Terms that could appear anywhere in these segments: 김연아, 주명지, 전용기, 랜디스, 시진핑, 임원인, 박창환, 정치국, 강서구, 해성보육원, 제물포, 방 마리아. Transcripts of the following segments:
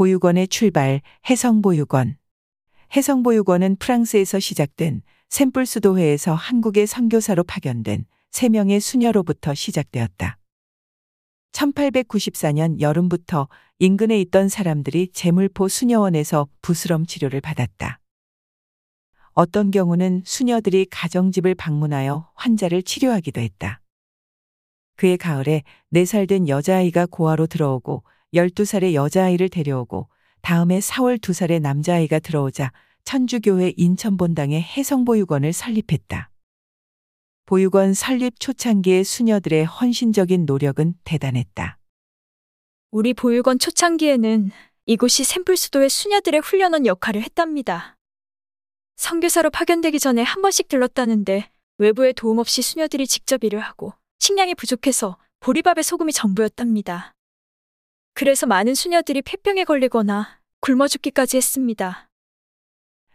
보육원의 출발, 해성보육원. 해성보육원은 프랑스에서 시작된 샘뿔 수도회에서 한국의 선교사로 파견된 3명의 수녀로부터 시작되었다. 1894년 여름부터 인근에 있던 사람들이 제물포 수녀원에서 부스럼 치료를 받았다. 어떤 경우는 수녀들이 가정집을 방문하여 환자를 치료하기도 했다. 그해 가을에 4살 된 여자아이가 고아로 들어오고 12살의 여자아이를 데려오고 다음해 4월 2살의 남자아이가 들어오자 천주교회 인천본당의 해성보육원을 설립했다. 보육원 설립 초창기의 수녀들의 헌신적인 노력은 대단했다. 우리 보육원 초창기에는 이곳이 샘플수도의 수녀들의 훈련원 역할을 했답니다. 선교사로 파견되기 전에 한 번씩 들렀다는데 외부의 도움 없이 수녀들이 직접 일을 하고 식량이 부족해서 보리밥에 소금이 전부였답니다. 그래서 많은 수녀들이 폐병에 걸리거나 굶어 죽기까지 했습니다.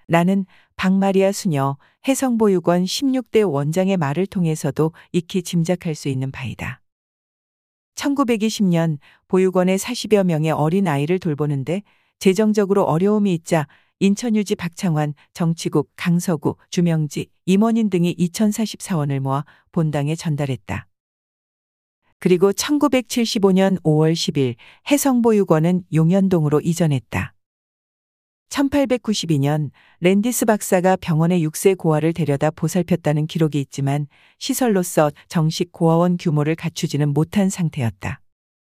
나는 방 마리아 수녀 해성보육원 16대 원장의 말을 통해서도 익히 짐작할 수 있는 바이다. 1920년 보육원에 40여 명의 어린 아이를 돌보는데 재정적으로 어려움이 있자 인천유지 박창환, 정치국, 강서구, 주명지, 임원인 등이 2044원을 모아 본당에 전달했다. 그리고 1975년 5월 10일 해성보육원은 용현동으로 이전했다. 1892년 랜디스 박사가 병원에 6세 고아를 데려다 보살폈다는 기록이 있지만 시설로서 정식 고아원 규모를 갖추지는 못한 상태였다.